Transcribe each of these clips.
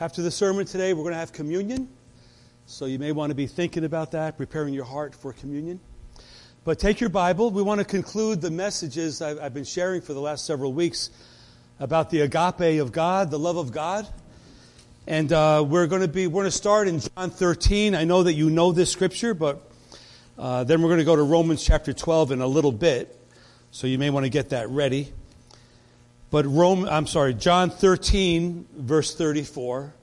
After the sermon today, we're going to have communion. So you may want to be thinking about that, preparing your heart for communion. But take your Bible. We want to conclude the messages I've been sharing for the last several weeks about the agape of God, the love of God. And we're going to start in John 13. I know that you know this scripture, but then we're going to go to Romans chapter 12 in a little bit. So you may want to get that ready. But John 13, verse 34.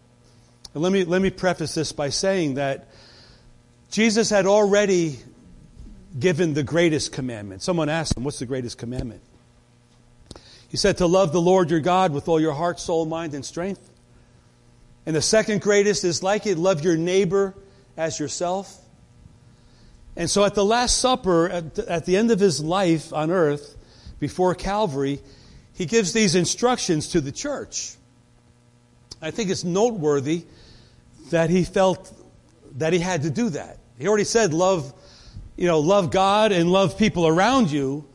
And let me preface this by saying that Jesus had already given the greatest commandment. Someone asked him, what's the greatest commandment? He said to love the Lord your God with all your heart, soul, mind, and strength. And the second greatest is like it, love your neighbor as yourself. And so at the Last Supper, at the end of his life on earth, before Calvary, he gives these instructions to the church. I think it's noteworthy that he felt that he had to do that. He already said love God and love people around you,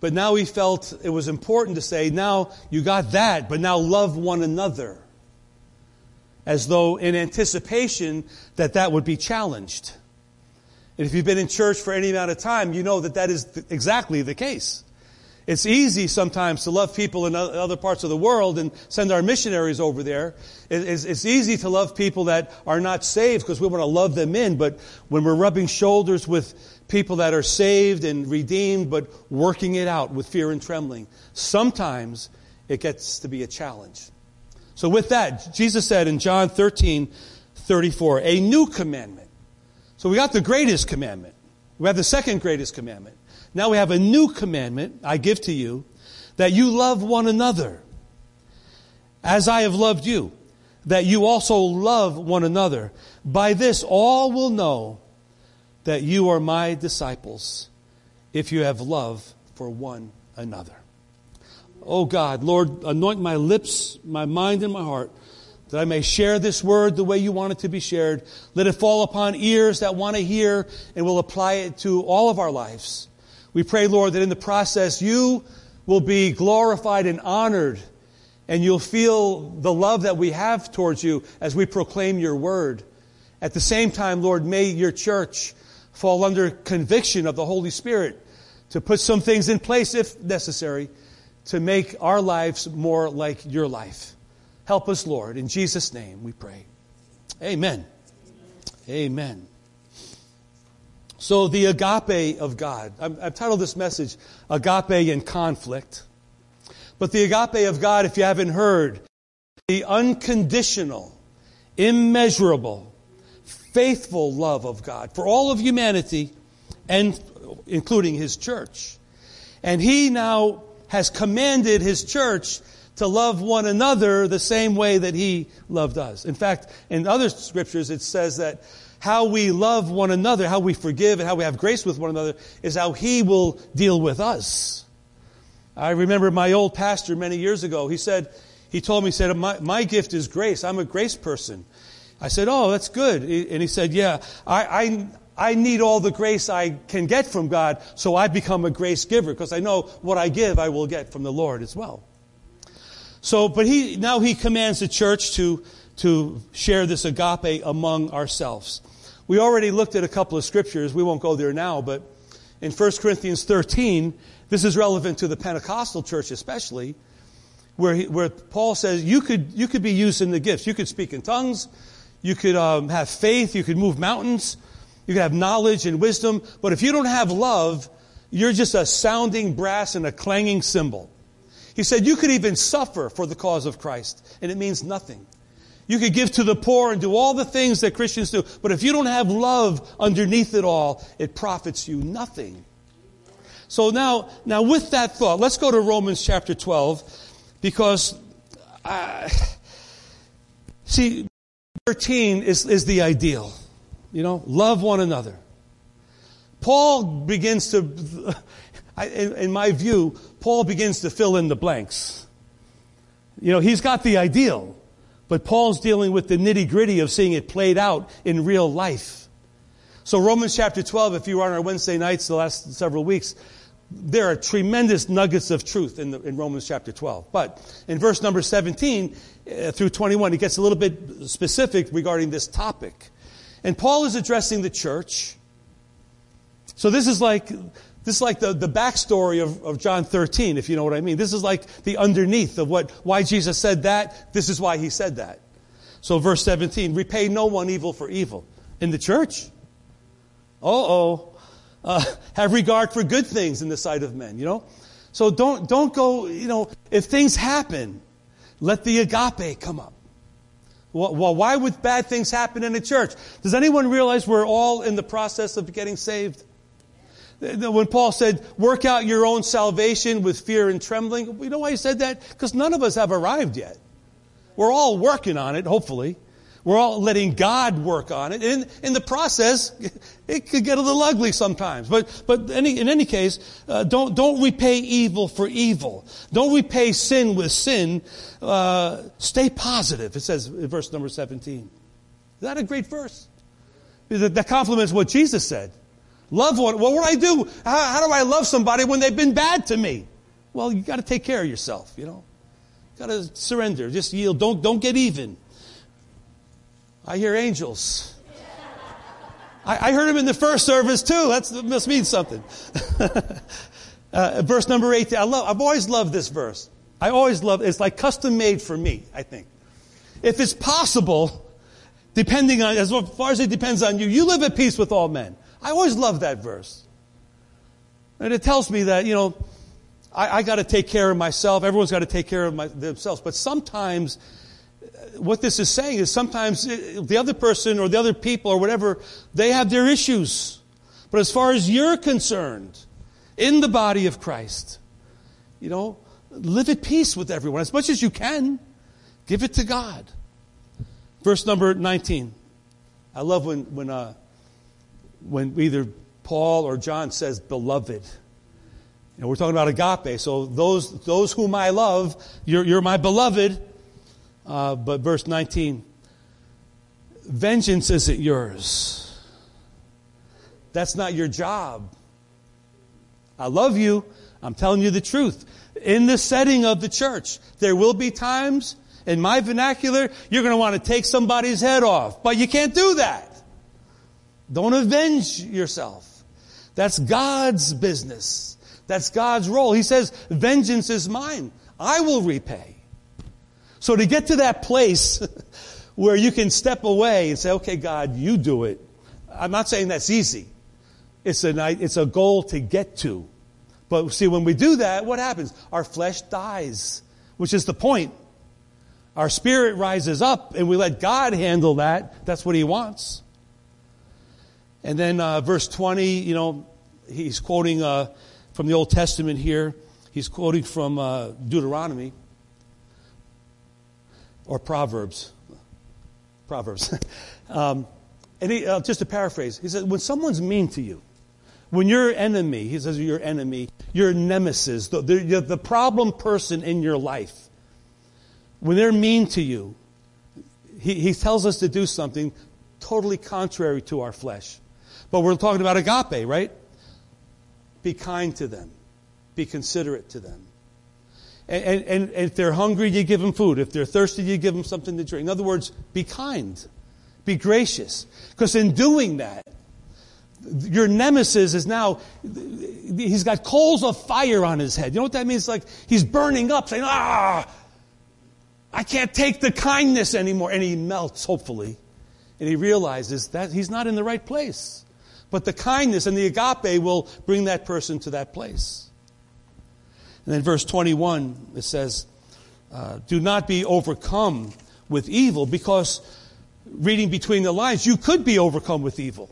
but now he felt it was important to say, now you got that, but now love one another. As though in anticipation that would be challenged. And if you've been in church for any amount of time, you know that is exactly the case. It's easy sometimes to love people in other parts of the world and send our missionaries over there. It's easy to love people that are not saved because we want to love them in. But when we're rubbing shoulders with people that are saved and redeemed, but working it out with fear and trembling, sometimes it gets to be a challenge. So with that, Jesus said in John 13:34, a new commandment. So we got the greatest commandment. We have the second greatest commandment. Now we have a new commandment I give to you, that you love one another as I have loved you, that you also love one another. By this all will know that you are my disciples, if you have love for one another. Oh God, Lord, anoint my lips, my mind, and my heart, that I may share this word the way you want it to be shared. Let it fall upon ears that want to hear and will apply it to all of our lives. We pray, Lord, that in the process you will be glorified and honored, and you'll feel the love that we have towards you as we proclaim your word. At the same time, Lord, may your church fall under conviction of the Holy Spirit to put some things in place, if necessary, to make our lives more like your life. Help us, Lord. In Jesus' name we pray. Amen. Amen. So the agape of God. I've titled this message, Agape in Conflict. But the agape of God, if you haven't heard, the unconditional, immeasurable, faithful love of God for all of humanity, and including His church. And He now has commanded His church to love one another the same way that He loved us. In fact, in other scriptures it says that how we love one another, how we forgive, and how we have grace with one another is how He will deal with us. I remember my old pastor many years ago. He told me, my gift is grace. I'm a grace person. I said, oh, that's good. And he said, yeah, I need all the grace I can get from God, so I become a grace giver, because I know what I give, I will get from the Lord as well. So, but now he commands the church to share this agape among ourselves. We already looked at a couple of scriptures. We won't go there now, but in 1 Corinthians 13, this is relevant to the Pentecostal church especially, where Paul says you could be used in the gifts. You could speak in tongues. You could have faith. You could move mountains. You could have knowledge and wisdom. But if you don't have love, you're just a sounding brass and a clanging cymbal. He said you could even suffer for the cause of Christ, and it means nothing. You could give to the poor and do all the things that Christians do. But if you don't have love underneath it all, it profits you nothing. So now with that thought, let's go to Romans chapter 12, because see, 13 is the ideal. You know, love one another. Paul begins to, in my view, Paul begins to fill in the blanks. You know, he's got the ideal, but Paul's dealing with the nitty-gritty of seeing it played out in real life. So Romans chapter 12, if you were on our Wednesday nights the last several weeks, there are tremendous nuggets of truth in Romans chapter 12. But in verse number 17 through 21, it gets a little bit specific regarding this topic. And Paul is addressing the church. So this is like the backstory of John 13, if you know what I mean. This is like the underneath of why Jesus said that. This is why he said that. So verse 17, repay no one evil for evil. In the church? Have regard for good things in the sight of men, you know. So don't go, you know, if things happen, let the agape come up. Well, why would bad things happen in a church? Does anyone realize we're all in the process of getting saved? When Paul said, work out your own salvation with fear and trembling, you know why he said that? Because none of us have arrived yet. We're all working on it, hopefully. We're all letting God work on it. In the process, it could get a little ugly sometimes. But in any case, don't repay evil for evil. Don't repay sin with sin. Stay positive, it says in verse number 17. Is that a great verse? That complements what Jesus said. Love one. Well, what would I do? How do I love somebody when they've been bad to me? Well, you got to take care of yourself, you know. You got to surrender. Just yield. Don't get even. I hear angels. I heard him in the first service too. That must mean something. Verse number 18. I've always loved this verse. It's like custom made for me, I think. If it's possible, as far as it depends on you, you live at peace with all men. I always loved that verse. And it tells me that, you know, I got to take care of myself. Everyone's got to take care of themselves. But sometimes, what this is saying is sometimes the other person or the other people or whatever, they have their issues. But as far as you're concerned, in the body of Christ, you know, live at peace with everyone. As much as you can, give it to God. Verse number 19. I love when either Paul or John says, beloved. You know, we're talking about agape. So those whom I love, you're my beloved. But verse 19, vengeance isn't yours. That's not your job. I love you. I'm telling you the truth. In the setting of the church, there will be times, in my vernacular, you're going to want to take somebody's head off. But you can't do that. Don't avenge yourself. That's God's business. That's God's role. He says, vengeance is mine. I will repay. So to get to that place where you can step away and say, okay, God, you do it. I'm not saying that's easy. It's a goal to get to. But see, when we do that, what happens? Our flesh dies, which is the point. Our spirit rises up and we let God handle that. That's what he wants. And then verse 20, you know, he's quoting from the Old Testament here. He's quoting from Deuteronomy. Or Proverbs. And he, just to paraphrase, he said, when someone's mean to you, when your enemy, he says your enemy, your nemesis, the problem person in your life, when they're mean to you, he tells us to do something totally contrary to our flesh. But we're talking about agape, right? Be kind to them. Be considerate to them. And if they're hungry, you give them food. If they're thirsty, you give them something to drink. In other words, be kind. Be gracious. Because in doing that, your nemesis is now, he's got coals of fire on his head. You know what that means? It's like he's burning up, saying, I can't take the kindness anymore. And he melts, hopefully. And he realizes that he's not in the right place. But the kindness and the agape will bring that person to that place. And then verse 21, it says, do not be overcome with evil, because reading between the lines, you could be overcome with evil.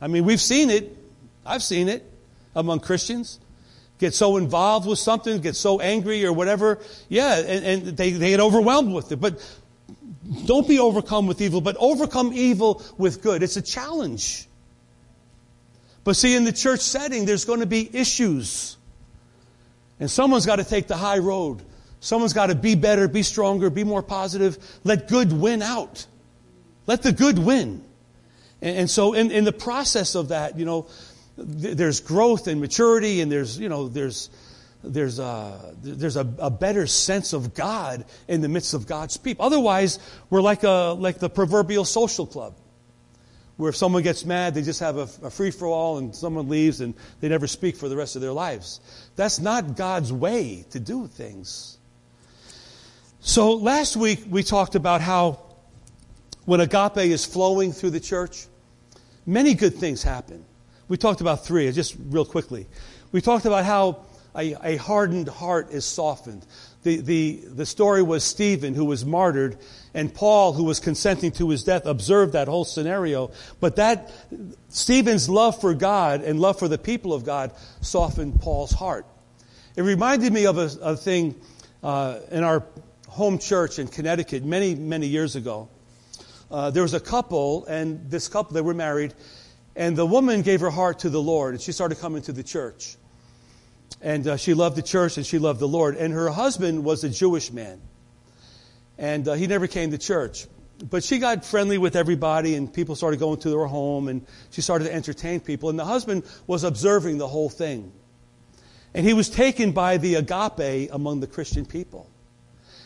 I mean, we've seen it. I've seen it among Christians. Get so involved with something, get so angry or whatever. Yeah, and they get overwhelmed with it. But don't be overcome with evil, but overcome evil with good. It's a challenge. But see, in the church setting, there's going to be issues. And someone's got to take the high road. Someone's got to be better, be stronger, be more positive. Let good win out. Let the good win. And so in the process of that, you know, there's growth and maturity, and there's a better sense of God in the midst of God's people. Otherwise, we're like the proverbial social club, where if someone gets mad, they just have a free-for-all, and someone leaves, and they never speak for the rest of their lives. That's not God's way to do things. So last week, we talked about how when agape is flowing through the church, many good things happen. We talked about three, just real quickly. We talked about how a hardened heart is softened. The story was Stephen, who was martyred, and Paul, who was consenting to his death, observed that whole scenario. But that Stephen's love for God and love for the people of God softened Paul's heart. It reminded me of a thing in our home church in Connecticut many, many years ago. There was a couple, and this couple, they were married, and the woman gave her heart to the Lord, and she started coming to the church. And she loved the church, and she loved the Lord. And her husband was a Jewish man, and he never came to church. But she got friendly with everybody, and people started going to her home, and she started to entertain people. And the husband was observing the whole thing. And he was taken by the agape among the Christian people.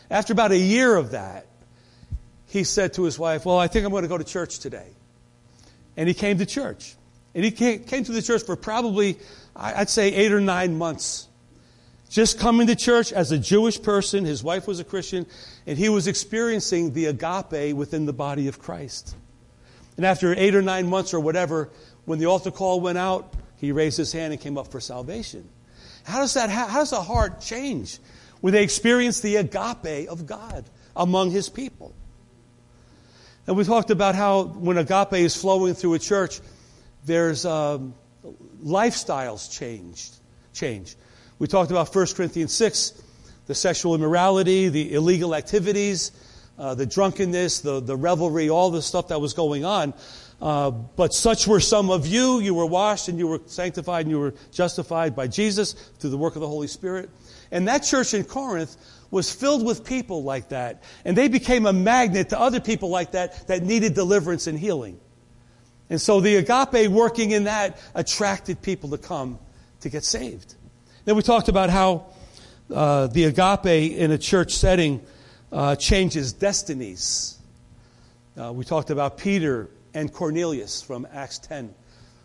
After about a year of that, he said to his wife, "Well, I think I'm going to go to church today." And he came to church. And he came to the church for probably, I'd say, 8 or 9 months. Just coming to church as a Jewish person. His wife was a Christian. And he was experiencing the agape within the body of Christ. And after 8 or 9 months or whatever, when the altar call went out, he raised his hand and came up for salvation. How does a heart change when they experience the agape of God among His people? And we talked about how when agape is flowing through a church, there's lifestyles change. We talked about 1 Corinthians 6, the sexual immorality, the illegal activities, the drunkenness, the revelry, all the stuff that was going on. But such were some of you. You were washed and you were sanctified and you were justified by Jesus through the work of the Holy Spirit. And that church in Corinth was filled with people like that. And they became a magnet to other people like that that needed deliverance and healing. And so the agape working in that attracted people to come to get saved. Then we talked about how the agape in a church setting changes destinies. We talked about Peter and Cornelius from Acts 10.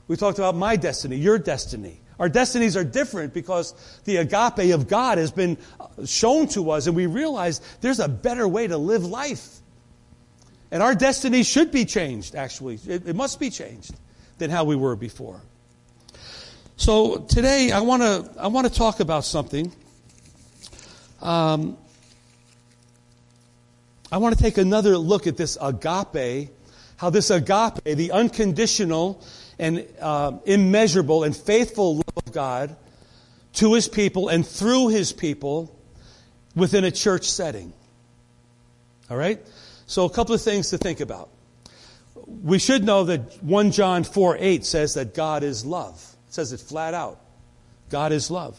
We talked about my destiny, your destiny. Our destinies are different because the agape of God has been shown to us, and we realize there's a better way to live life. And our destiny should be changed, actually. It must be changed than how we were before. So today I want to talk about something. I want to take another look at this agape, how this agape, the unconditional and immeasurable and faithful love of God to His people and through His people within a church setting. All right? So a couple of things to think about. We should know that 1 John 4:8 says that God is love. It says it flat out. God is love.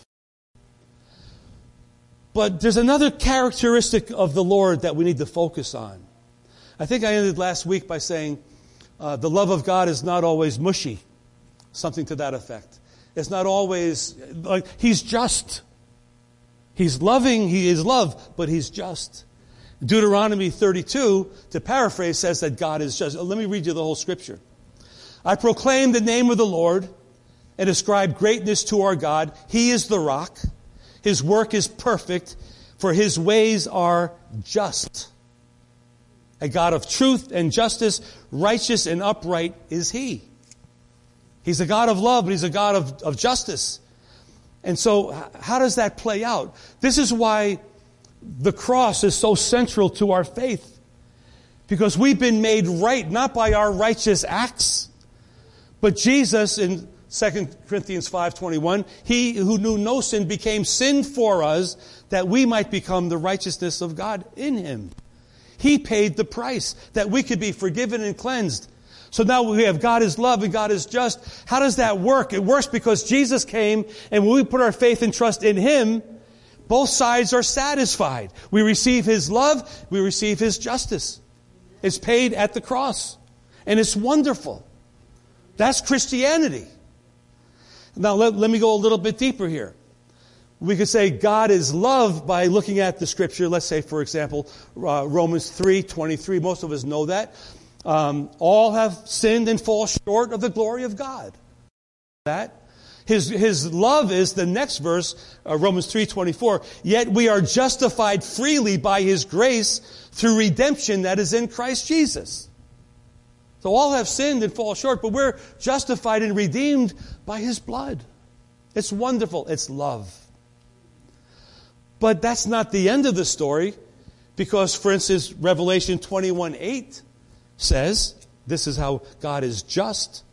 But there's another characteristic of the Lord that we need to focus on. I think I ended last week by saying the love of God is not always mushy. Something to that effect. It's not always, like, He's just. He's loving, He is love, but He's just. Deuteronomy 32, to paraphrase, says that God is just. Let me read you the whole scripture. I proclaim the name of the Lord and ascribe greatness to our God. He is the rock. His work is perfect, for His ways are just. A God of truth and justice, righteous and upright is He. He's a God of love, but He's a God of justice. And so how does that play out? This is why the cross is so central to our faith. Because we've been made right, not by our righteous acts, but Jesus, in 2 Corinthians 5:21, he who knew no sin became sin for us, that we might become the righteousness of God in him. He paid the price that we could be forgiven and cleansed. So now we have God is love and God is just. How does that work? It works because Jesus came, and when we put our faith and trust in him, both sides are satisfied. We receive his love, we receive his justice. It's paid at the cross. And it's wonderful. That's Christianity. Now let me go a little bit deeper here. We could say God is love by looking at the Scripture. Let's say, for example, Romans 3:23. Most of us know that. All have sinned and fall short of the glory of God. That. His love is the next verse, Romans 3:24. Yet we are justified freely by his grace through redemption that is in Christ Jesus. So all have sinned and fall short, but we're justified and redeemed by his blood. It's wonderful. It's love. But that's not the end of the story, because, for instance, Revelation 21:8 says, this is how God is just.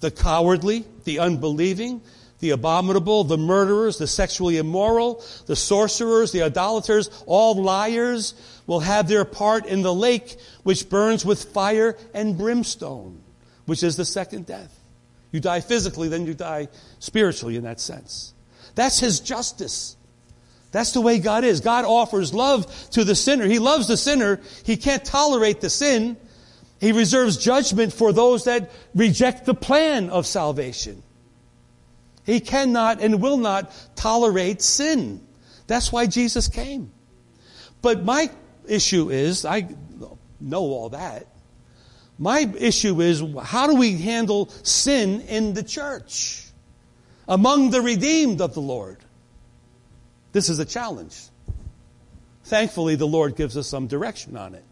The cowardly, the unbelieving, the abominable, the murderers, the sexually immoral, the sorcerers, the idolaters, all liars will have their part in the lake which burns with fire and brimstone, which is the second death. You die physically, then you die spiritually in that sense. That's his justice. That's the way God is. God offers love to the sinner. He loves the sinner. He can't tolerate the sin. He reserves judgment for those that reject the plan of salvation. He cannot and will not tolerate sin. That's why Jesus came. But my issue is, I know all that. My issue is, how do we handle sin in the church? Among the redeemed of the Lord. This is a challenge. Thankfully, the Lord gives us some direction on it.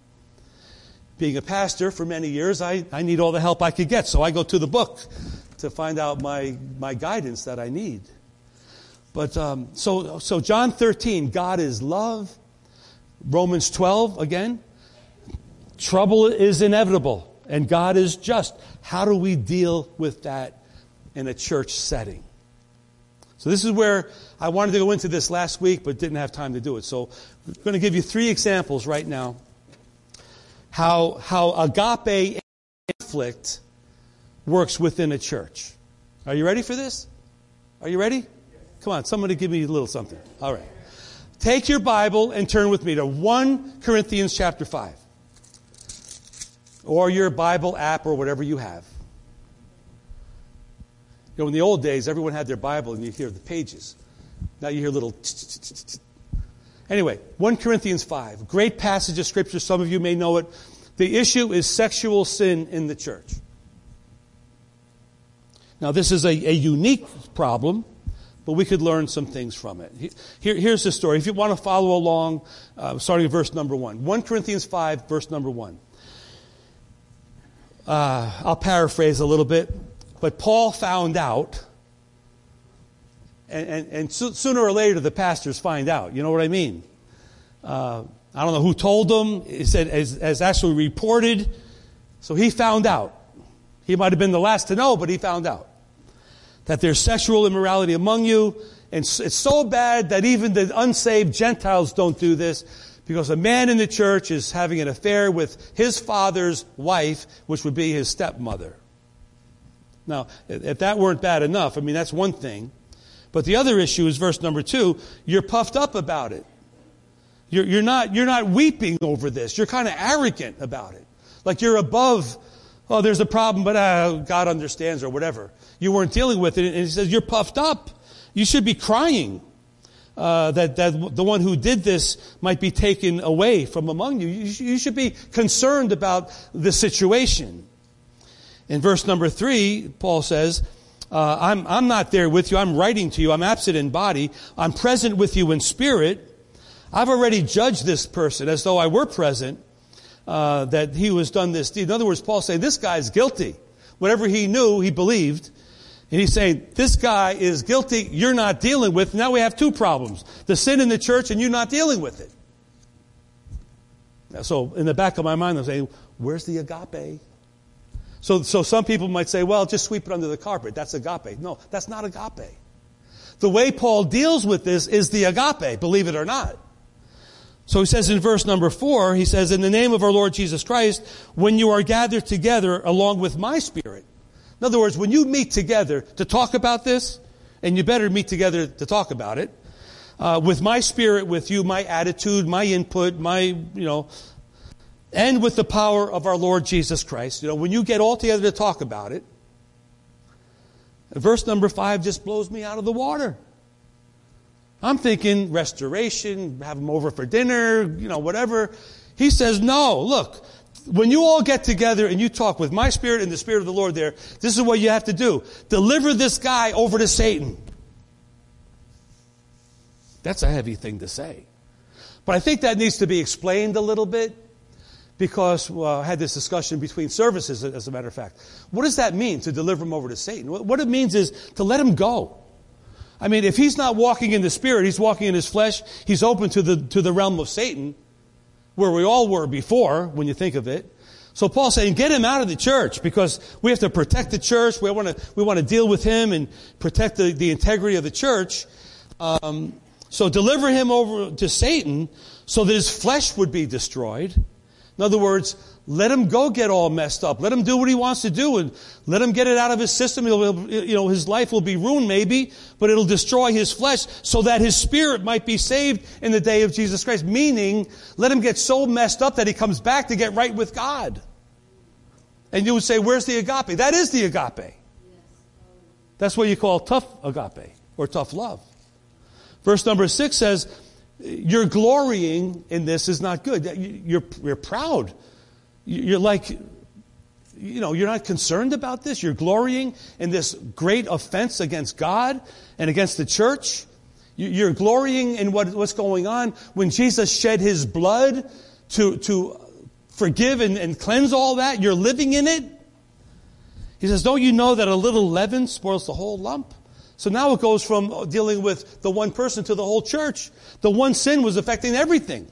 Being a pastor for many years, I need all the help I could get. So I go to the book to find out my guidance that I need. But so John 13, God is love. Romans 12, again, trouble is inevitable and God is just. How do we deal with that in a church setting? So this is where I wanted to go into this last week but didn't have time to do it. So I'm going to give you three examples right now. How agape and conflict works within a church. Are you ready for this? Are you ready? Come on, somebody give me a little something. All right. Take your Bible and turn with me to 1 Corinthians chapter 5. Or your Bible app or whatever you have. You know, in the old days, everyone had their Bible and you hear the pages. Now you hear little... Anyway, 1 Corinthians 5, great passage of Scripture. Some of you may know it. The issue is sexual sin in the church. Now, this is a unique problem, but we could learn some things from it. Here's the story. If you want to follow along, starting at verse number 1. 1 Corinthians 5, verse number 1. I'll paraphrase a little bit. But Paul found out. And sooner or later, the pastors find out. You know what I mean? I don't know who told them. It said, as actually reported. So he found out. He might have been the last to know, but he found out. That there's sexual immorality among you. And it's so bad that even the unsaved Gentiles don't do this. Because a man in the church is having an affair with his father's wife, which would be his stepmother. Now, if that weren't bad enough, I mean, that's one thing. But the other issue is verse number 2. You're puffed up about it. You're not weeping over this. You're kind of arrogant about it. Like you're above, oh, there's a problem, but God understands or whatever. You weren't dealing with it. And he says, you're puffed up. You should be crying that the one who did this might be taken away from among you. You should be concerned about the situation. In verse number 3, Paul says, I'm not there with you. I'm writing to you. I'm absent in body. I'm present with you in spirit. I've already judged this person as though I were present, that he who has done this deed. In other words, Paul's saying, this guy's guilty. Whatever he knew, he believed. And he's saying, this guy is guilty. You're not dealing with. Now we have two problems. The sin in the church and you not dealing with it. So in the back of my mind, I'm saying, where's the agape? So some people might say, well, just sweep it under the carpet. That's agape. No, that's not agape. The way Paul deals with this is the agape, believe it or not. So he says in verse number 4, he says, in the name of our Lord Jesus Christ, when you are gathered together along with my spirit. In other words, when you meet together to talk about this, and you better meet together to talk about it, with my spirit, with you, my attitude, my input, and with the power of our Lord Jesus Christ. When you get all together to talk about it, verse number 5 just blows me out of the water. I'm thinking restoration, have them over for dinner, whatever. He says, no, look, when you all get together and you talk with my spirit and the spirit of the Lord there, this is what you have to do. Deliver this guy over to Satan. That's a heavy thing to say. But I think that needs to be explained a little bit, because I had this discussion between services, as a matter of fact. What does that mean, to deliver him over to Satan? What it means is to let him go. I mean, if he's not walking in the spirit, he's walking in his flesh, he's open to the realm of Satan, where we all were before, when you think of it. So Paul's saying, get him out of the church, because we have to protect the church. We want to deal with him and protect the integrity of the church. So deliver him over to Satan so that his flesh would be destroyed. In other words, let him go get all messed up. Let him do what he wants to do and let him get it out of his system. His life will be ruined maybe, but it'll destroy his flesh so that his spirit might be saved in the day of Jesus Christ. Meaning, let him get so messed up that he comes back to get right with God. And you would say, where's the agape? That is the agape. That's what you call tough agape or tough love. Verse number 6 says, your glorying in this is not good. You're proud. You're like, you're not concerned about this. You're glorying in this great offense against God and against the church. You're glorying in what's going on. When Jesus shed his blood to forgive and cleanse all that, you're living in it. He says, don't you know that a little leaven spoils the whole lump? So now it goes from dealing with the one person to the whole church. The one sin was affecting everything.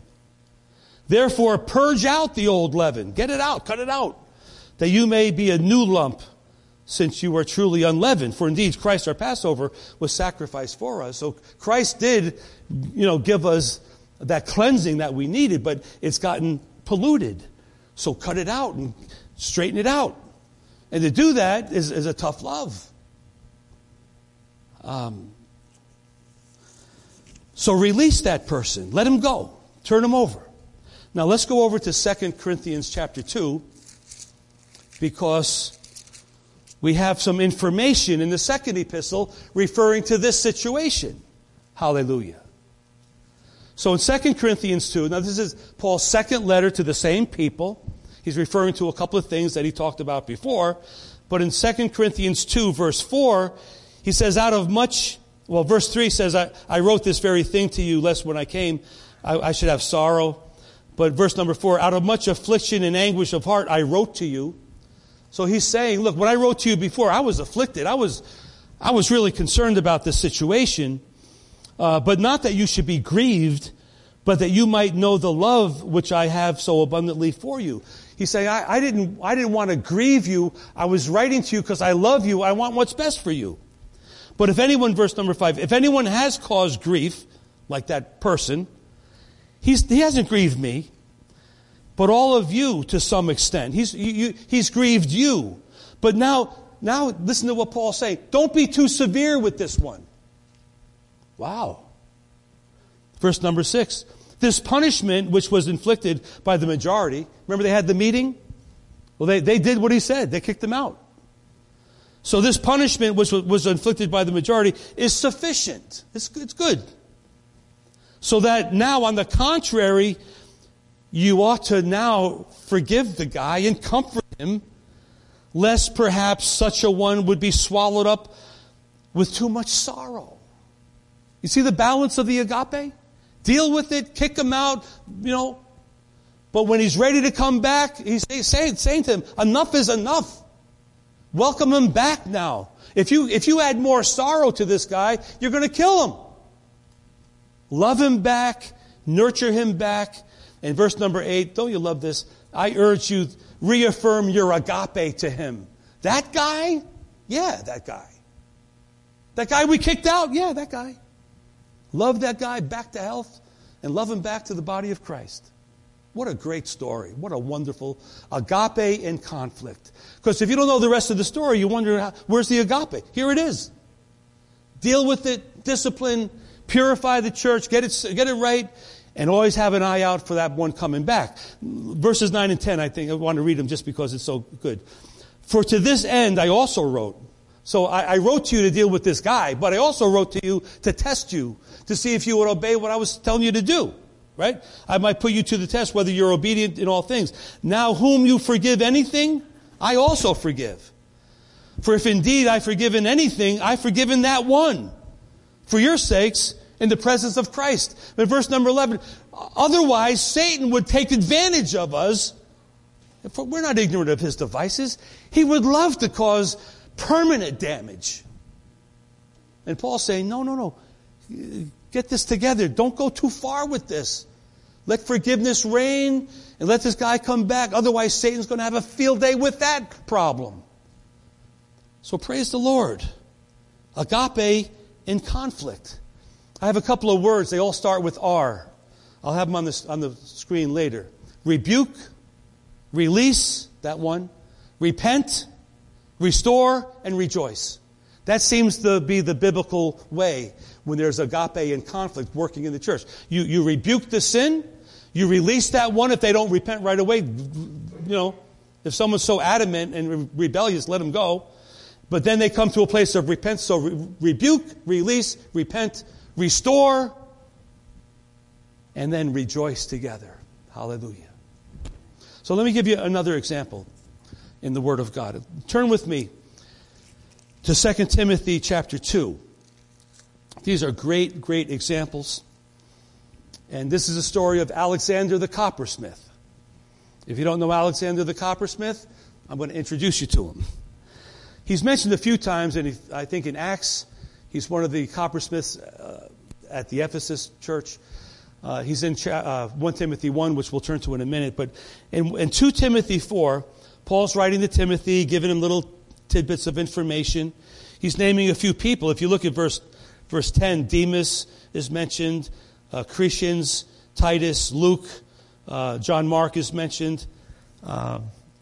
Therefore, purge out the old leaven. Get it out. Cut it out. That you may be a new lump, since you are truly unleavened. For indeed, Christ, our Passover, was sacrificed for us. So Christ did, give us that cleansing that we needed, but it's gotten polluted. So cut it out and straighten it out. And to do that is a tough love. So release that person. Let him go. Turn him over. Now let's go over to 2 Corinthians chapter 2, because we have some information in the second epistle referring to this situation. Hallelujah. So in 2 Corinthians 2, now this is Paul's second letter to the same people. He's referring to a couple of things that he talked about before. But in 2 Corinthians 2, verse 4, he says, verse 3 says, I wrote this very thing to you, lest when I came, I should have sorrow. But verse number 4, out of much affliction and anguish of heart, I wrote to you. So he's saying, look, when I wrote to you before, I was afflicted. I was really concerned about this situation. But not that you should be grieved, but that you might know the love which I have so abundantly for you. He's saying, I didn't want to grieve you. I was writing to you because I love you. I want what's best for you. But if anyone, verse number 5, if anyone has caused grief, like that person, he hasn't grieved me, but all of you to some extent. He's grieved you. But now listen to what Paul's saying. Don't be too severe with this one. Wow. Verse number 6, this punishment which was inflicted by the majority, remember they had the meeting? Well, they did what he said. They kicked him out. So this punishment which was inflicted by the majority is sufficient. It's good. So that now, on the contrary, you ought to now forgive the guy and comfort him, lest perhaps such a one would be swallowed up with too much sorrow. You see the balance of the agape? Deal with it, kick him out, But when he's ready to come back, he's saying to him, enough is enough. Welcome him back now. If you add more sorrow to this guy, you're going to kill him. Love him back. Nurture him back. In verse number 8, don't you love this? I urge you, reaffirm your agape to him. That guy? Yeah, that guy. That guy we kicked out? Yeah, that guy. Love that guy back to health and love him back to the body of Christ. What a great story. What a wonderful agape in conflict. Because if you don't know the rest of the story, you wonder, where's the agape? Here it is. Deal with it, discipline, purify the church, get it right, and always have an eye out for that one coming back. Verses 9 and 10, I think. I want to read them just because it's so good. For to this end I also wrote. So I wrote to you to deal with this guy, but I also wrote to you to test you, to see if you would obey what I was telling you to do. Right? I might put you to the test whether you're obedient in all things. Now whom you forgive anything, I also forgive. For if indeed I forgive in anything, I forgive in that one. For your sakes, in the presence of Christ. In verse number 11, otherwise Satan would take advantage of us. We're not ignorant of his devices. He would love to cause permanent damage. And Paul's saying, no. Get this together. Don't go too far with this. Let forgiveness reign and let this guy come back. Otherwise, Satan's going to have a field day with that problem. So praise the Lord. Agape in conflict. I have a couple of words. They all start with R. I'll have them on the screen later. Rebuke, release, that one. Repent, restore, and rejoice. That seems to be the biblical way when there's agape and conflict working in the church. You rebuke the sin. You release that one if they don't repent right away. If someone's so adamant and rebellious, let them go. But then they come to a place of repent. So rebuke, release, repent, restore, and then rejoice together. Hallelujah. So let me give you another example in the Word of God. Turn with me to 2 Timothy chapter 2. These are great, great examples. And this is a story of Alexander the coppersmith. If you don't know Alexander the coppersmith, I'm going to introduce you to him. He's mentioned a few times, and I think in Acts, he's one of the coppersmiths at the Ephesus church. He's in 1 Timothy 1, which we'll turn to in a minute. But in 2 Timothy 4, Paul's writing to Timothy, giving him little tidbits of information. He's naming a few people. If you look at verse 10, Demas is mentioned, Crispus, Titus, Luke, John Mark is mentioned,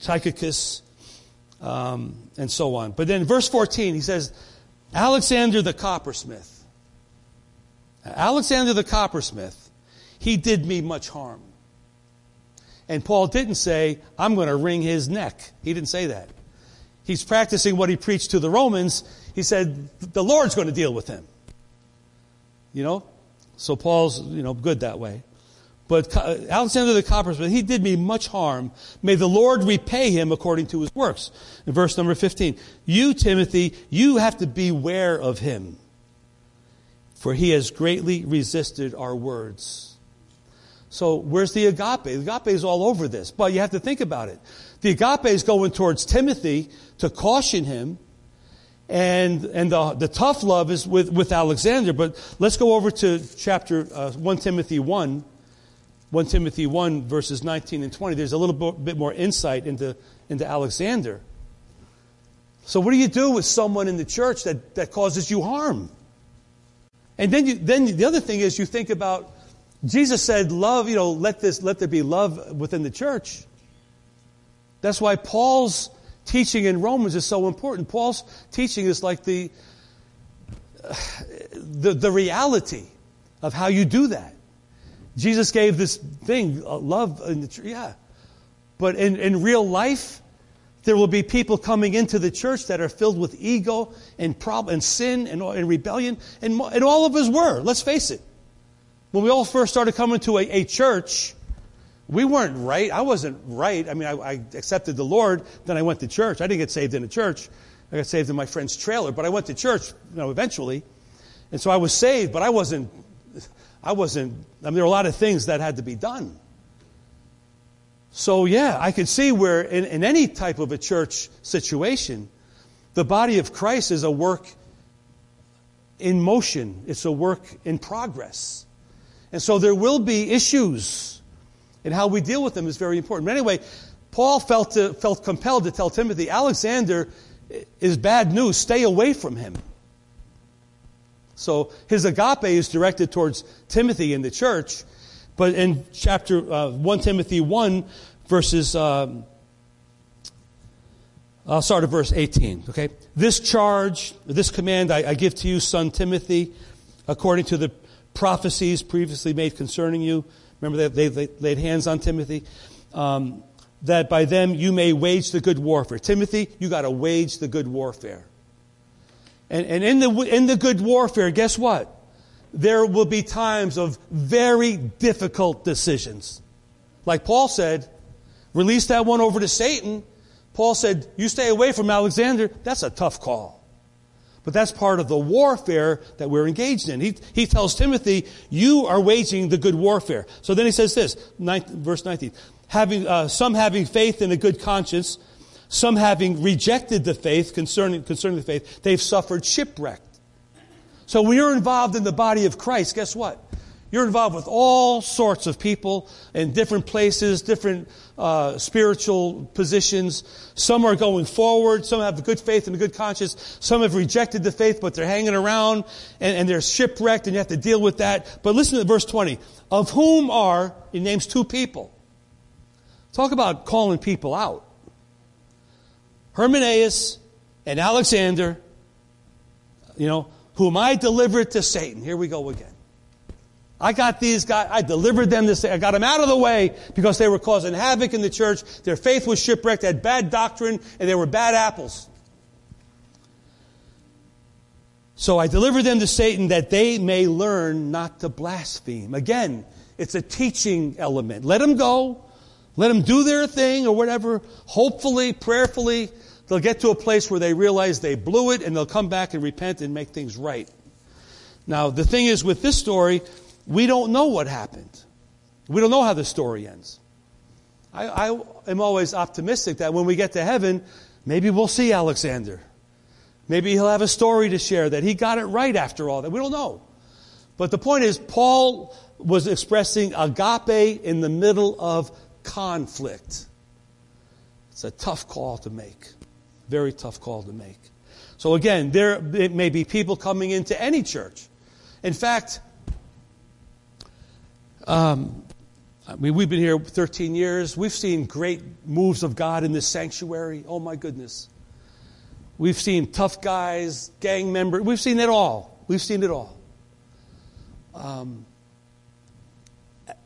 Tychicus, and so on. But then verse 14, he says, Alexander the coppersmith. Alexander the coppersmith, he did me much harm. And Paul didn't say, I'm going to wring his neck. He didn't say that. He's practicing what he preached to the Romans. He said, the Lord's going to deal with him. So Paul's, good that way. But Alexander the coppersmith, he did me much harm. May the Lord repay him according to his works. In verse number 15, you, Timothy, you have to beware of him. For he has greatly resisted our words. So where's the agape? The agape is all over this. But you have to think about it. The agape is going towards Timothy to caution him. And the tough love is with Alexander. But let's go over to chapter 1 Timothy 1. 1 Timothy 1 verses 19 and 20. There's a little bit more insight into Alexander. So what do you do with someone in the church that causes you harm? And then the other thing is you think about Jesus said, love, let there be love within the church. That's why Paul's teaching in Romans is so important. Paul's teaching is like the reality of how you do that. Jesus gave this thing, love in the church, yeah. But in real life, there will be people coming into the church that are filled with ego and and sin and rebellion, and all of us were. Let's face it. When we all first started coming to a church, we weren't right. I wasn't right. I mean, I accepted the Lord. Then I went to church. I didn't get saved in a church. I got saved in my friend's trailer. But I went to church, eventually. And so I was saved, but I mean, there were a lot of things that had to be done. So, yeah, I could see where in any type of a church situation, the body of Christ is a work in motion. It's a work in progress. And so there will be issues. and how we deal with them is very important. But anyway, Paul felt compelled to tell Timothy, Alexander is bad news. Stay away from him. So his agape is directed towards Timothy in the church. But in chapter 1 Timothy 1, verses, I'll start at verse 18, okay? This command I give to you, son Timothy, according to the prophecies previously made concerning you. Remember, they laid hands on Timothy. That by them you may wage the good warfare. Timothy, you got to wage the good warfare. And in the good warfare, guess what? There will be times of very difficult decisions. Like Paul said, release that one over to Satan. Paul said, you stay away from Alexander. That's a tough call. But that's part of the warfare that we're engaged in. He tells Timothy, you are waging the good warfare. So then he says this, verse 19. Some having faith in a good conscience, some having rejected the faith, concerning the faith, they've suffered shipwreck. So when you're involved in the body of Christ, guess what? You're involved with all sorts of people in different places, different spiritual positions. Some are going forward. Some have good faith and a good conscience. Some have rejected the faith, but they're hanging around, and they're shipwrecked, and you have to deal with that. But listen to verse 20. Of whom are, he names two people. Talk about calling people out. Hermeneus and Alexander, whom I delivered to Satan. Here we go again. I got these guys, I delivered them to Satan. I got them out of the way because they were causing havoc in the church. Their faith was shipwrecked, they had bad doctrine, and they were bad apples. So I delivered them to Satan that they may learn not to blaspheme. Again, it's a teaching element. Let them go. Let them do their thing or whatever. Hopefully, prayerfully, they'll get to a place where they realize they blew it, and they'll come back and repent and make things right. Now, the thing is, with this story, we don't know what happened. We don't know how the story ends. I am always optimistic that when we get to heaven, maybe we'll see Alexander. Maybe he'll have a story to share that he got it right after all that. We don't know. But the point is, Paul was expressing agape in the middle of conflict. It's a tough call to make. Very tough call to make. So again, there it may be people coming into any church. In fact, we've been here 13 years. We've seen great moves of God in this sanctuary. Oh my goodness. We've seen tough guys, gang members. We've seen it all. We've seen it all.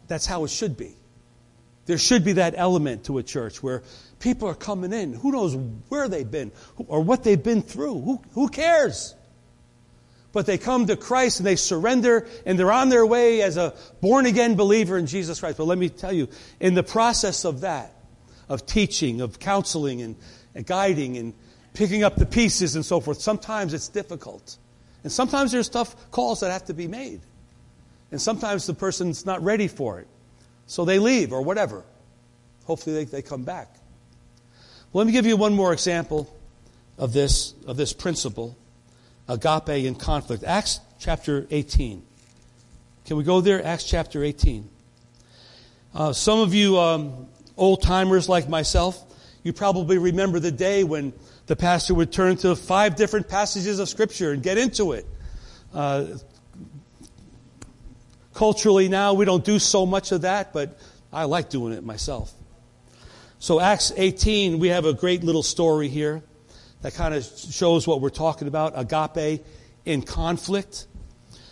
That's how it should be. There should be that element to a church where people are coming in. Who knows where they've been or what they've been through? Who cares? But they come to Christ and they surrender and they're on their way as a born-again believer in Jesus Christ. But let me tell you, in the process of that, of teaching, of counseling and guiding and picking up the pieces and so forth, sometimes it's difficult. And sometimes there's tough calls that have to be made. And sometimes the person's not ready for it. So they leave or whatever. Hopefully they come back. Well, let me give you one more example of this principle, agape in conflict. Acts chapter 18. Can we go there? Acts chapter 18. Some of you old-timers like myself, you probably remember the day when the pastor would turn to 5 different passages of Scripture and get into it. Culturally now, we don't do so much of that, but I like doing it myself. So Acts 18, we have a great little story here that kind of shows what we're talking about, agape in conflict.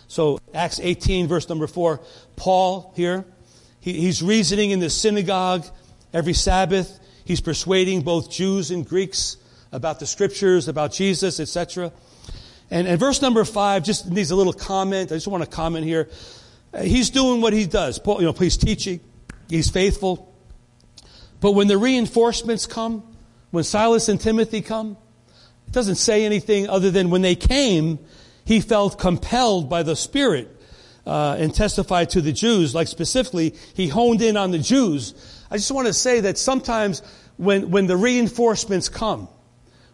So Acts 18, verse number 4, Paul here, he's reasoning in the synagogue every Sabbath. He's persuading both Jews and Greeks about the Scriptures, about Jesus, etc. And verse number 5 just needs a little comment. I just want to comment here. He's doing what he does. Paul, he's teaching. He's faithful. But when the reinforcements come, when Silas and Timothy come, it doesn't say anything other than when they came, he felt compelled by the Spirit and testified to the Jews. Like specifically, he honed in on the Jews. I just want to say that sometimes when the reinforcements come,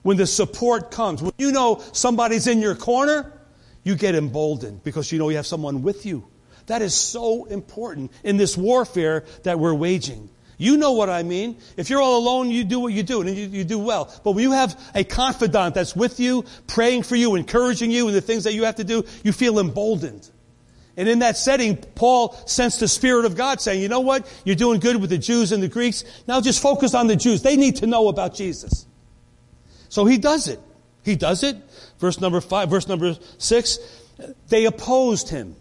when the support comes, when somebody's in your corner, you get emboldened because you have someone with you. That is so important in this warfare that we're waging. You know what I mean. If you're all alone, you do what you do, and you do well. But when you have a confidant that's with you, praying for you, encouraging you in the things that you have to do, you feel emboldened. And in that setting, Paul sensed the Spirit of God saying, you know what? You're doing good with the Jews and the Greeks. Now just focus on the Jews. They need to know about Jesus. So he does it. He does it. Verse number 6, they opposed him.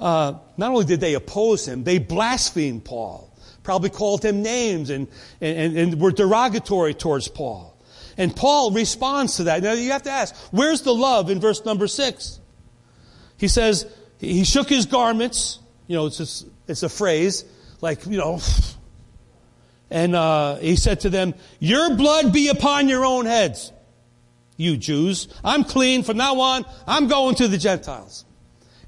Not only did they oppose him, they blasphemed Paul. Probably called him names and were derogatory towards Paul. And Paul responds to that. Now you have to ask, where's the love in verse number 6? He says, he shook his garments. You know, it's a phrase like, you know. And he said to them, your blood be upon your own heads, you Jews. I'm clean. From now on, I'm going to the Gentiles.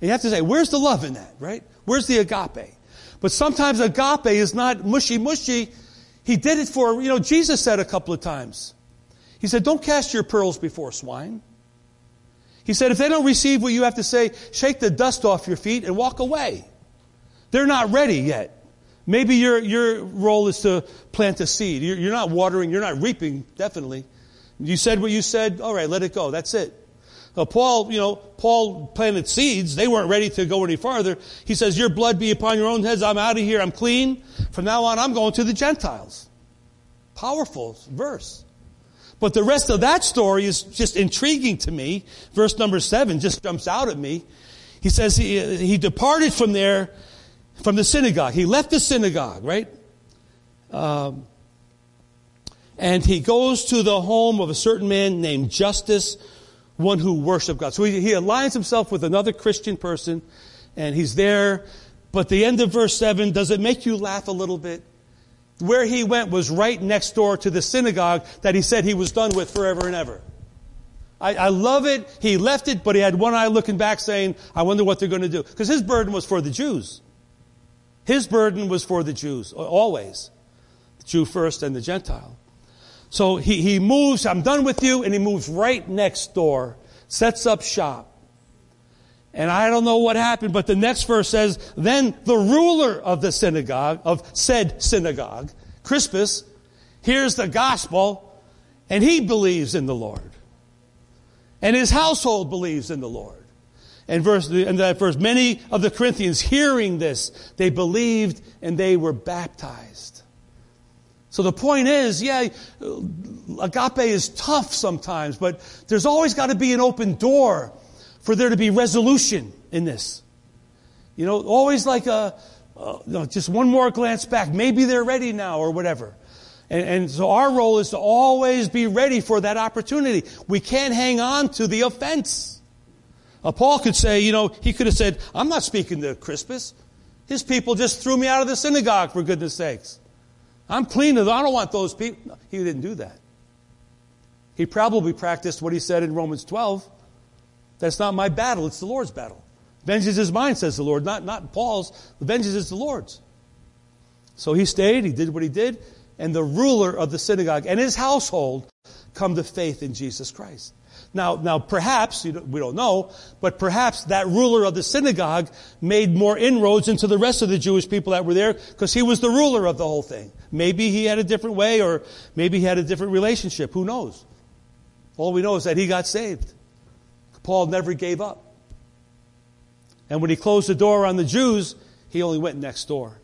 And you have to say, where's the love in that, right? Where's the agape? But sometimes agape is not mushy. He did it for, you know, Jesus said a couple of times. He said, don't cast your pearls before swine. He said, if they don't receive what you have to say, shake the dust off your feet and walk away. They're not ready yet. Maybe your role is to plant a seed. You're not watering. You're not reaping, definitely. You said what you said. All right, let it go. That's it. Now, Paul planted seeds. They weren't ready to go any farther. He says, your blood be upon your own heads. I'm out of here. I'm clean. From now on, I'm going to the Gentiles. Powerful verse. But the rest of that story is just intriguing to me. Verse number 7 just jumps out at me. He says he departed from there, from the synagogue. He left the synagogue, right? And he goes to the home of a certain man named Justus, one who worshiped God. So he aligns himself with another Christian person, and he's there. But the end of verse 7, does it make you laugh a little bit? Where he went was right next door to the synagogue that he said he was done with forever and ever. I love it. He left it, but he had one eye looking back saying, I wonder what they're going to do. Because his burden was for the Jews. His burden was for the Jews, always. The Jew first and the Gentile. So he moves, I'm done with you, and he moves right next door, sets up shop. And I don't know what happened, but the next verse says, then the ruler of the synagogue, of said synagogue, Crispus, hears the gospel, and he believes in the Lord. And his household believes in the Lord. And that verse, many of the Corinthians hearing this, they believed and they were baptized. So the point is, yeah, agape is tough sometimes, but there's always got to be an open door for there to be resolution in this. You know, always like just one more glance back. Maybe they're ready now or whatever. And so our role is to always be ready for that opportunity. We can't hang on to the offense. Paul could say, you know, he could have said, I'm not speaking to Crispus. His people just threw me out of the synagogue, for goodness sakes. I'm clean. I don't want those people. No, he didn't do that. He probably practiced what he said in Romans 12. That's not my battle. It's the Lord's battle. Vengeance is mine, says the Lord. Not Paul's. Vengeance is the Lord's. So he stayed. He did what he did. And the ruler of the synagogue and his household come to faith in Jesus Christ. Now perhaps, we don't know, but perhaps that ruler of the synagogue made more inroads into the rest of the Jewish people that were there because he was the ruler of the whole thing. Maybe he had a different way or maybe he had a different relationship. Who knows? All we know is that he got saved. Paul never gave up. And when he closed the door on the Jews, he only went next door.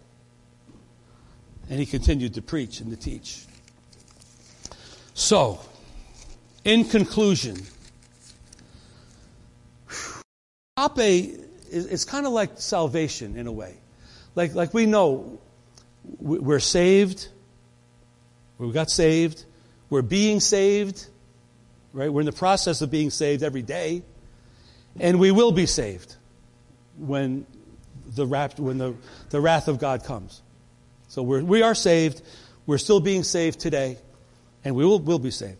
And he continued to preach and to teach. So, in conclusion, agape is kind of like salvation in a way. Like we know we're saved, we got saved, we're being saved, right? We're in the process of being saved every day, and we will be saved when the wrath of God comes. So we are saved, we're still being saved today, and we'll be saved.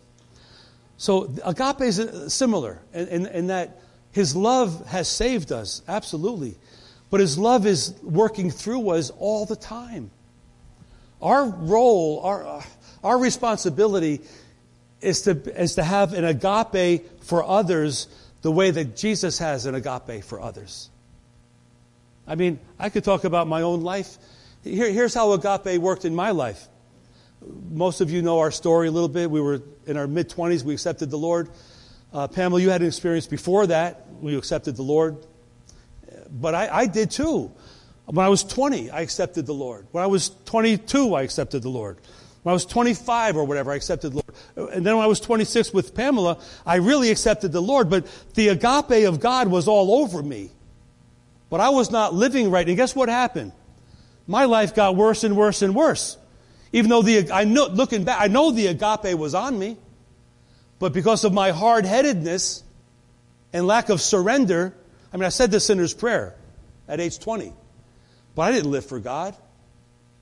So agape is similar in that his love has saved us, absolutely. But his love is working through us all the time. Our role, our responsibility is to have an agape for others the way that Jesus has an agape for others. I mean, I could talk about my own life. Here's how agape worked in my life. Most of you know our story a little bit. We were in our mid-20s. We accepted the Lord. Pamela, you had an experience before that when you accepted the Lord. But I did too. When I was 20, I accepted the Lord. When I was 22, I accepted the Lord. When I was 25 or whatever, I accepted the Lord. And then when I was 26 with Pamela, I really accepted the Lord. But the agape of God was all over me. But I was not living right. And guess what happened? My life got worse and worse and worse. Even though looking back, I know the agape was on me. But because of my hard-headedness and lack of surrender, I mean, I said the sinner's prayer at age 20. But I didn't live for God.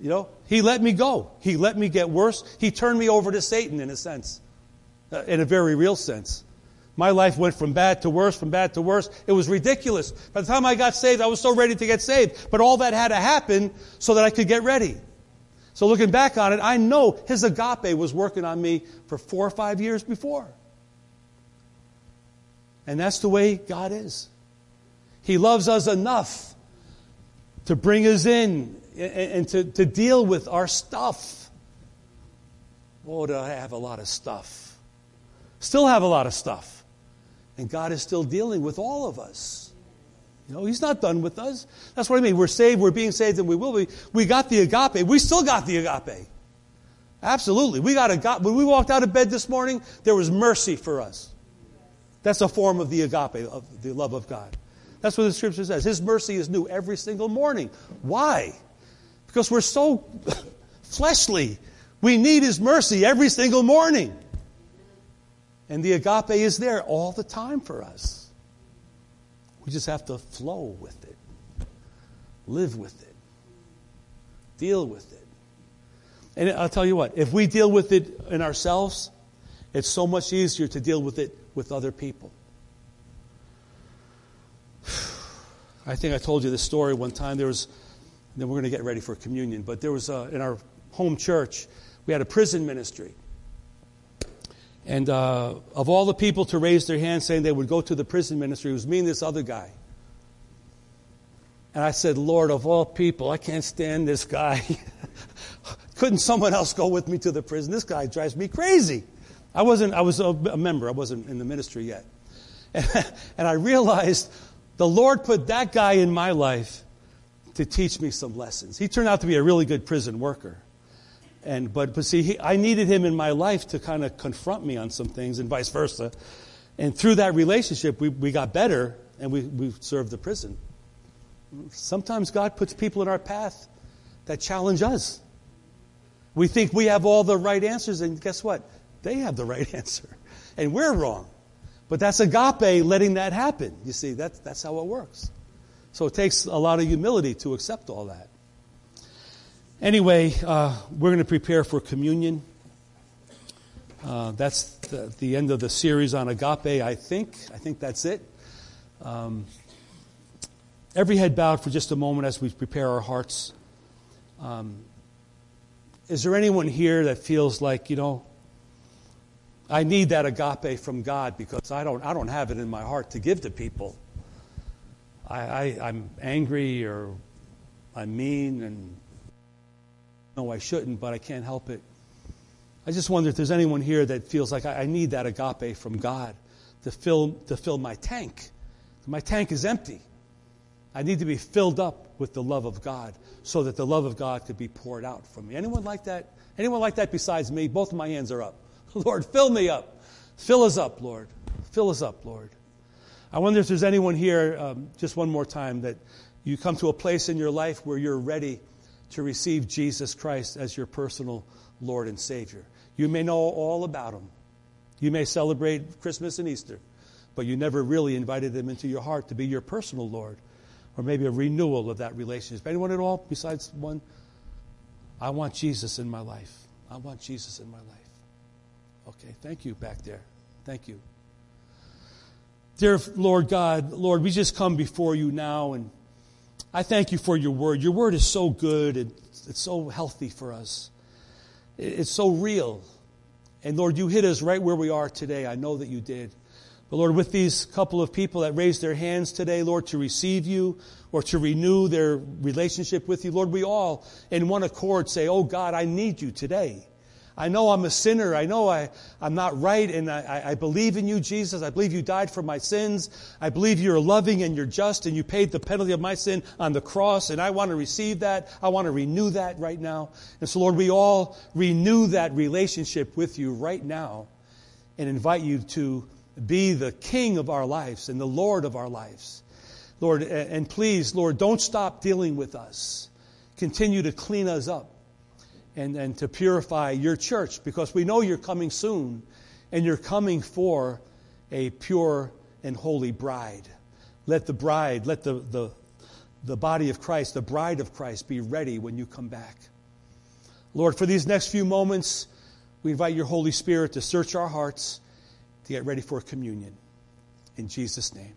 You know, He let me go. He let me get worse. He turned me over to Satan in a sense, in a very real sense. My life went from bad to worse, from bad to worse. It was ridiculous. By the time I got saved, I was so ready to get saved. But all that had to happen so that I could get ready. So looking back on it, I know His agape was working on me for 4 or 5 years before. And that's the way God is. He loves us enough to bring us in and to deal with our stuff. Oh, do I have a lot of stuff. Still have a lot of stuff. And God is still dealing with all of us. You know, He's not done with us. That's what I mean. We're saved, we're being saved, and we will be. We got the agape. We still got the agape. Absolutely. We got agape. When we walked out of bed this morning, there was mercy for us. That's a form of the agape, of the love of God. That's what the Scripture says. His mercy is new every single morning. Why? Because we're so fleshly. We need His mercy every single morning. And the agape is there all the time for us. We just have to flow with it. Live with it. Deal with it. And I'll tell you what, if we deal with it in ourselves, it's so much easier to deal with it with other people. I think I told you this story one time. Then we're going to get ready for communion. But there was, in our home church, we had a prison ministry. And of all the people to raise their hand saying they would go to the prison ministry, it was me and this other guy. And I said, Lord, of all people, I can't stand this guy. Couldn't someone else go with me to the prison? This guy drives me crazy. I was a member. I wasn't in the ministry yet. And I realized the Lord put that guy in my life to teach me some lessons. He turned out to be a really good prison worker. And but see, I needed him in my life to kind of confront me on some things and vice versa. And through that relationship, we got better and we served the prison. Sometimes God puts people in our path that challenge us. We think we have all the right answers, and guess what? They have the right answer. And we're wrong. But that's agape letting that happen. You see, that's how it works. So it takes a lot of humility to accept all that. Anyway, we're going to prepare for communion. That's the end of the series on agape, I think. I think that's it. Every head bowed for just a moment as we prepare our hearts. Is there anyone here that feels like, you know, I need that agape from God because I don't have it in my heart to give to people. I'm angry or I'm mean and no, I shouldn't, but I can't help it. I just wonder if there's anyone here that feels like I need that agape from God to fill my tank. My tank is empty. I need to be filled up with the love of God so that the love of God could be poured out from me. Anyone like that? Anyone like that besides me? Both of my hands are up. Lord, fill me up. Fill us up, Lord. Fill us up, Lord. I wonder if there's anyone here, just one more time, that you come to a place in your life where you're ready to receive Jesus Christ as your personal Lord and Savior. You may know all about Him. You may celebrate Christmas and Easter, but you never really invited Him into your heart to be your personal Lord, or maybe a renewal of that relationship. Anyone at all besides one? I want Jesus in my life. I want Jesus in my life. Okay, thank you back there. Thank you. Dear Lord God, Lord, we just come before you now, and I thank you for your word. Your word is so good, and it's so healthy for us. It's so real. And Lord, you hit us right where we are today. I know that you did. But Lord, with these couple of people that raised their hands today, Lord, to receive you or to renew their relationship with you, Lord, we all in one accord say, oh God, I need you today. I know I'm a sinner. I know I'm not right, and I believe in you, Jesus. I believe you died for my sins. I believe you're loving and you're just, and you paid the penalty of my sin on the cross, and I want to receive that. I want to renew that right now. And so, Lord, we all renew that relationship with you right now and invite you to be the King of our lives and the Lord of our lives. Lord, and please, Lord, don't stop dealing with us. Continue to clean us up. And to purify your church, because we know you're coming soon, and you're coming for a pure and holy bride. Let the bride, let the body of Christ, the bride of Christ, be ready when you come back. Lord, for these next few moments, we invite your Holy Spirit to search our hearts to get ready for communion. In Jesus' name.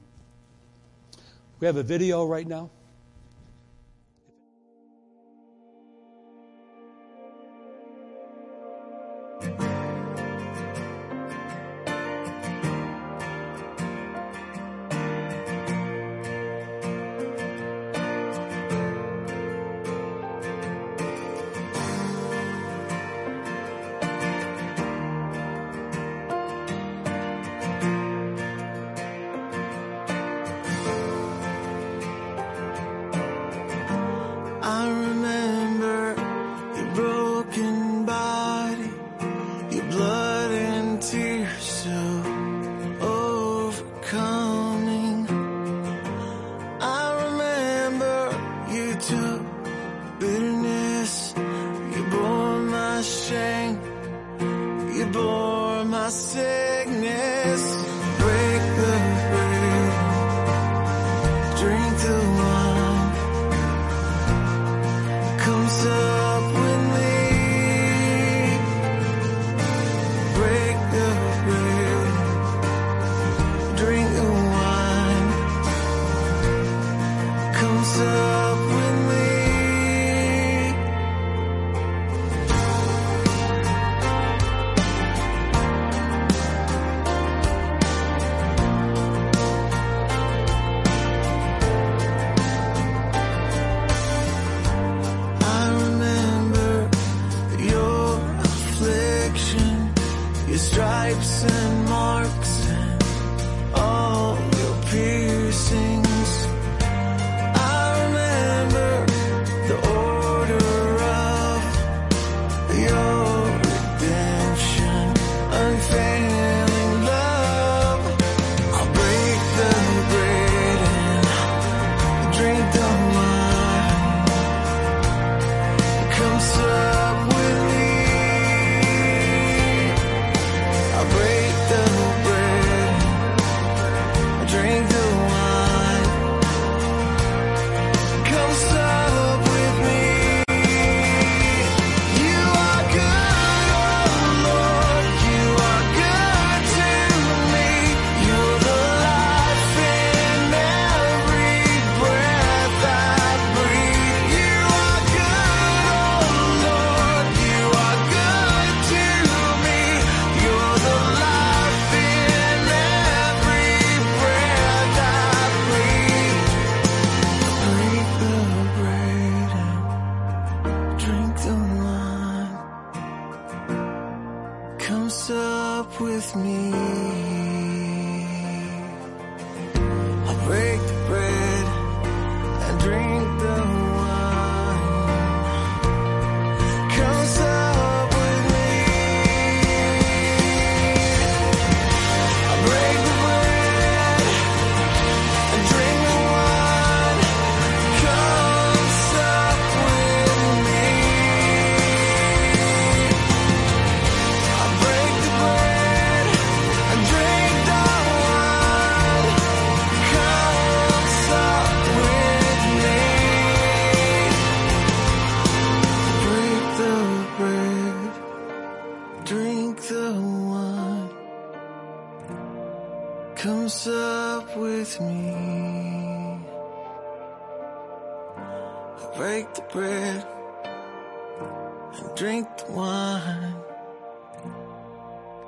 We have a video right now.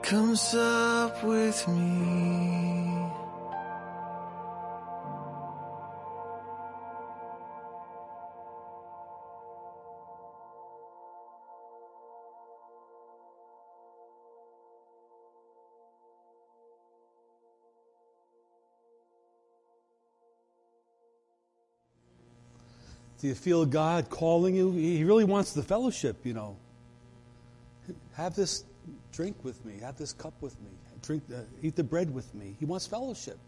comes up with me. Do you feel God calling you? He really wants the fellowship, you know. Have this drink with me. Have this cup with me. Eat the bread with me. He wants fellowship.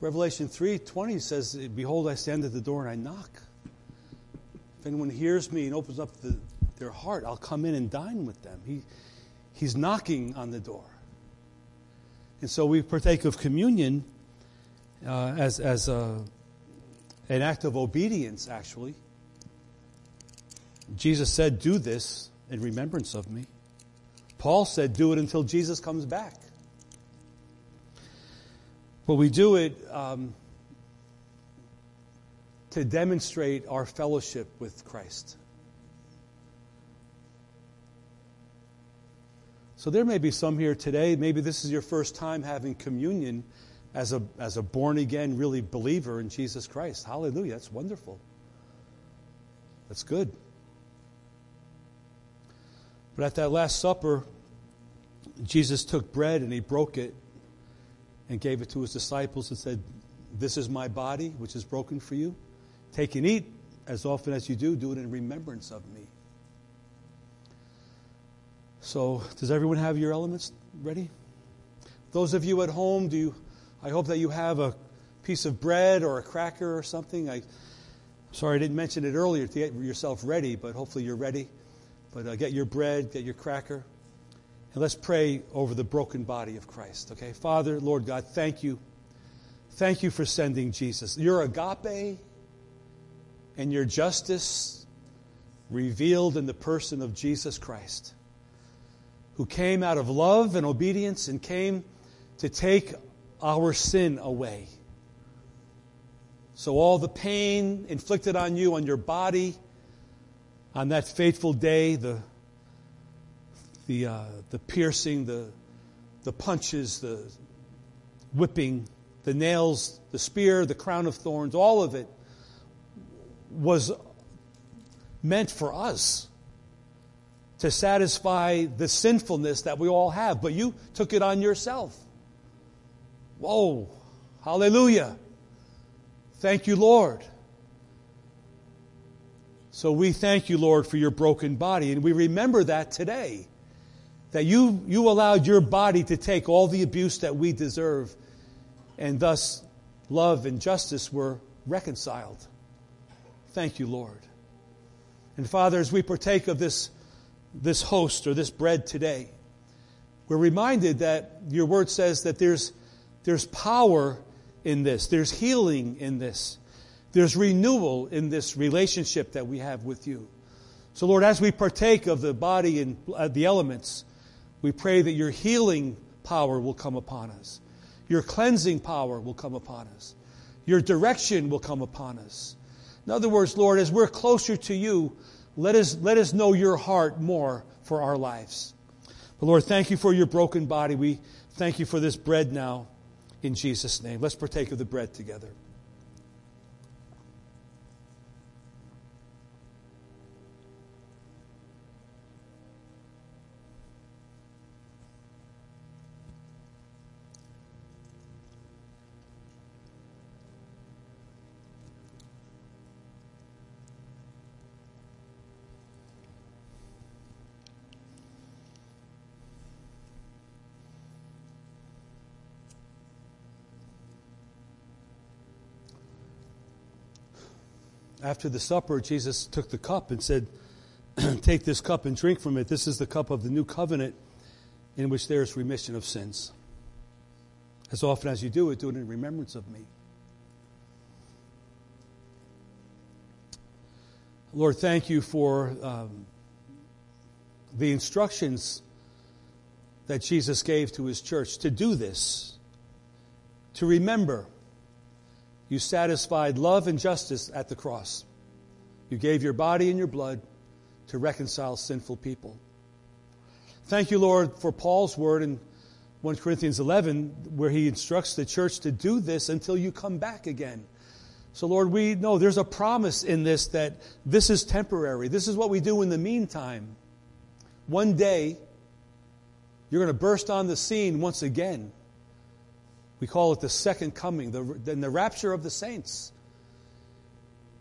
Revelation 3:20 says, "Behold, I stand at the door and I knock. If anyone hears me and opens up their heart, I'll come in and dine with them." He's knocking on the door. And so we partake of communion as an act of obedience, actually. Jesus said, "Do this in remembrance of me." Paul said, "Do it until Jesus comes back." But we do it to demonstrate our fellowship with Christ. So there may be some here today, maybe this is your first time having communion as a born-again, really believer in Jesus Christ. Hallelujah, that's wonderful. That's good. But at that Last Supper, Jesus took bread and he broke it and gave it to his disciples and said, "This is my body, which is broken for you. Take and eat. As often as you do, do it in remembrance of me." So, does everyone have your elements ready? Those of you at home, I hope that you have a piece of bread or a cracker or something. Sorry, I didn't mention it earlier to get yourself ready, but hopefully you're ready. But get your bread, get your cracker, and let's pray over the broken body of Christ, okay? Father, Lord God, thank you. Thank you for sending Jesus. Your agape and your justice revealed in the person of Jesus Christ, who came out of love and obedience and came to take our sin away. So all the pain inflicted on you, on your body, on that fateful day, the piercing, the punches, the whipping, the nails, the spear, the crown of thorns, all of it was meant for us to satisfy the sinfulness that we all have. But you took it on yourself. Whoa, hallelujah. Thank you, Lord. So we thank you, Lord, for your broken body. And we remember that today, that you allowed your body to take all the abuse that we deserve. And thus, love and justice were reconciled. Thank you, Lord. And Father, as we partake of this host or this bread today, we're reminded that your word says that there's power in this. There's healing in this. There's renewal in this relationship that we have with you. So, Lord, as we partake of the body and the elements, we pray that your healing power will come upon us. Your cleansing power will come upon us. Your direction will come upon us. In other words, Lord, as we're closer to you, let us know your heart more for our lives. But, Lord, thank you for your broken body. We thank you for this bread now. In Jesus' name, let's partake of the bread together. After the supper, Jesus took the cup and said, "Take this cup and drink from it. This is the cup of the new covenant in which there is remission of sins. As often as you do it in remembrance of me." Lord, thank you for the instructions that Jesus gave to his church to do this, to remember. You satisfied love and justice at the cross. You gave your body and your blood to reconcile sinful people. Thank you, Lord, for Paul's word in 1 Corinthians 11, where he instructs the church to do this until you come back again. So, Lord, we know there's a promise in this that this is temporary. This is what we do in the meantime. One day, you're going to burst on the scene once again. We call it the second coming, then the rapture of the saints.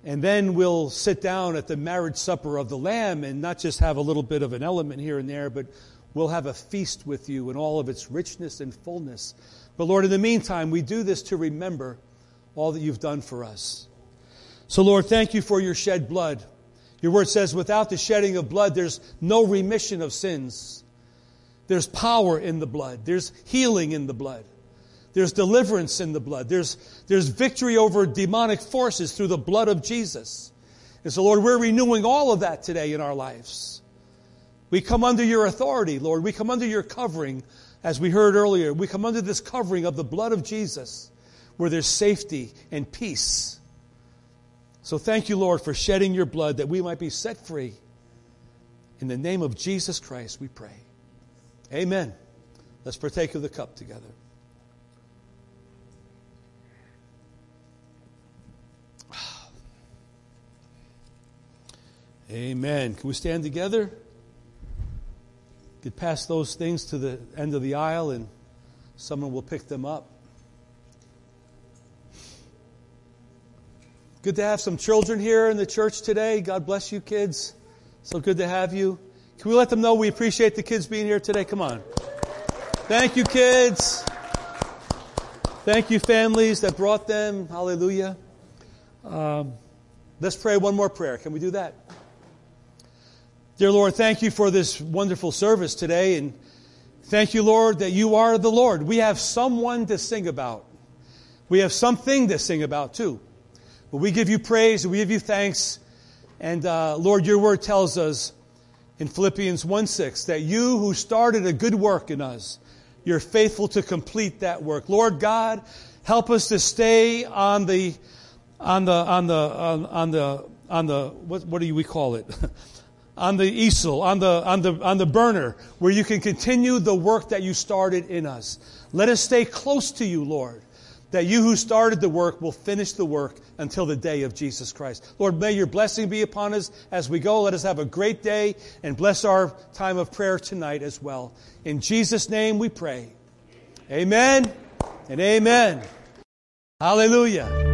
And then we'll sit down at the marriage supper of the Lamb and not just have a little bit of an element here and there, but we'll have a feast with you in all of its richness and fullness. But Lord, in the meantime, we do this to remember all that you've done for us. So Lord, thank you for your shed blood. Your word says, without the shedding of blood, there's no remission of sins. There's power in the blood. There's healing in the blood. There's deliverance in the blood. There's victory over demonic forces through the blood of Jesus. And so, Lord, we're renewing all of that today in our lives. We come under your authority, Lord. We come under your covering, as we heard earlier. We come under this covering of the blood of Jesus, where there's safety and peace. So thank you, Lord, for shedding your blood that we might be set free. In the name of Jesus Christ, we pray. Amen. Let's partake of the cup together. Amen. Can we stand together? Get past those things to the end of the aisle and someone will pick them up. Good to have some children here in the church today. God bless you, kids. So good to have you. Can we let them know we appreciate the kids being here today? Come on. Thank you, kids. Thank you, families that brought them. Hallelujah. Let's pray one more prayer. Can we do that? Dear Lord, thank you for this wonderful service today, and thank you, Lord, that you are the Lord. We have someone to sing about. We have something to sing about, too. But we give you praise, and we give you thanks, and Lord, your word tells us in Philippians 1:6 that you who started a good work in us, you're faithful to complete that work. Lord God, help us to stay on the on the easel, on the burner, where you can continue the work that you started in us. Let us stay close to you, Lord, that you who started the work will finish the work until the day of Jesus Christ. Lord, may your blessing be upon us as we go. Let us have a great day and bless our time of prayer tonight as well. In Jesus' name we pray. Amen and amen. Hallelujah.